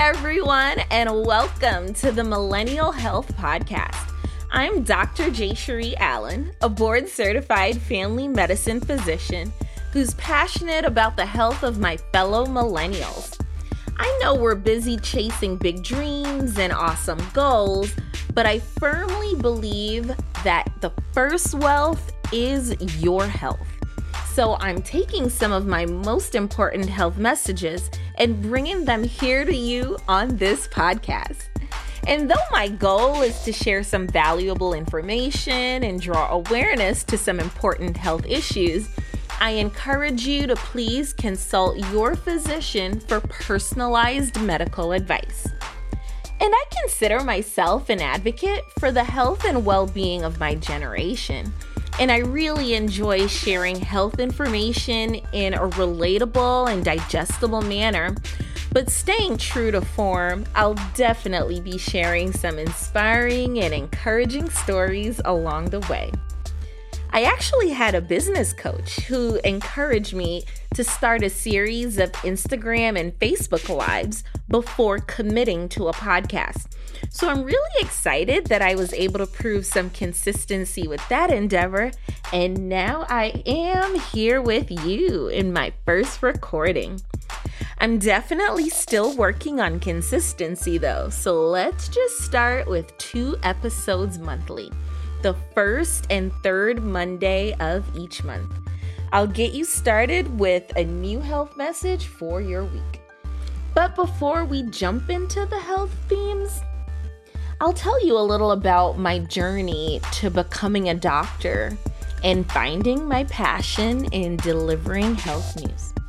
everyone, and welcome to the Millennial Health Podcast. I'm Dr. Jay Sheree Allen, a board-certified family medicine physician who's passionate about the health of my fellow millennials. I know we're busy chasing big dreams and awesome goals, but I firmly believe that the first wealth is your health. So I'm taking some of my most important health messages and bringing them here to you on this podcast. And though my goal is to share some valuable information and draw awareness to some important health issues, I encourage you to please consult your physician for personalized medical advice. And I consider myself an advocate for the health and well-being of my generation. And I really enjoy sharing health information in a relatable and digestible manner. But staying true to form, I'll definitely be sharing some inspiring and encouraging stories along the way. I actually had a business coach who encouraged me to start a series of Instagram and Facebook Lives before committing to a podcast. So I'm really excited that I was able to prove some consistency with that endeavor, and now I am here with you in my first recording. I'm definitely still working on consistency though, so let's just start with 2 episodes monthly, the first and third Monday of each month. I'll get you started with a new health message for your week. But before we jump into the health themes, I'll tell you a little about my journey to becoming a doctor and finding my passion in delivering health news.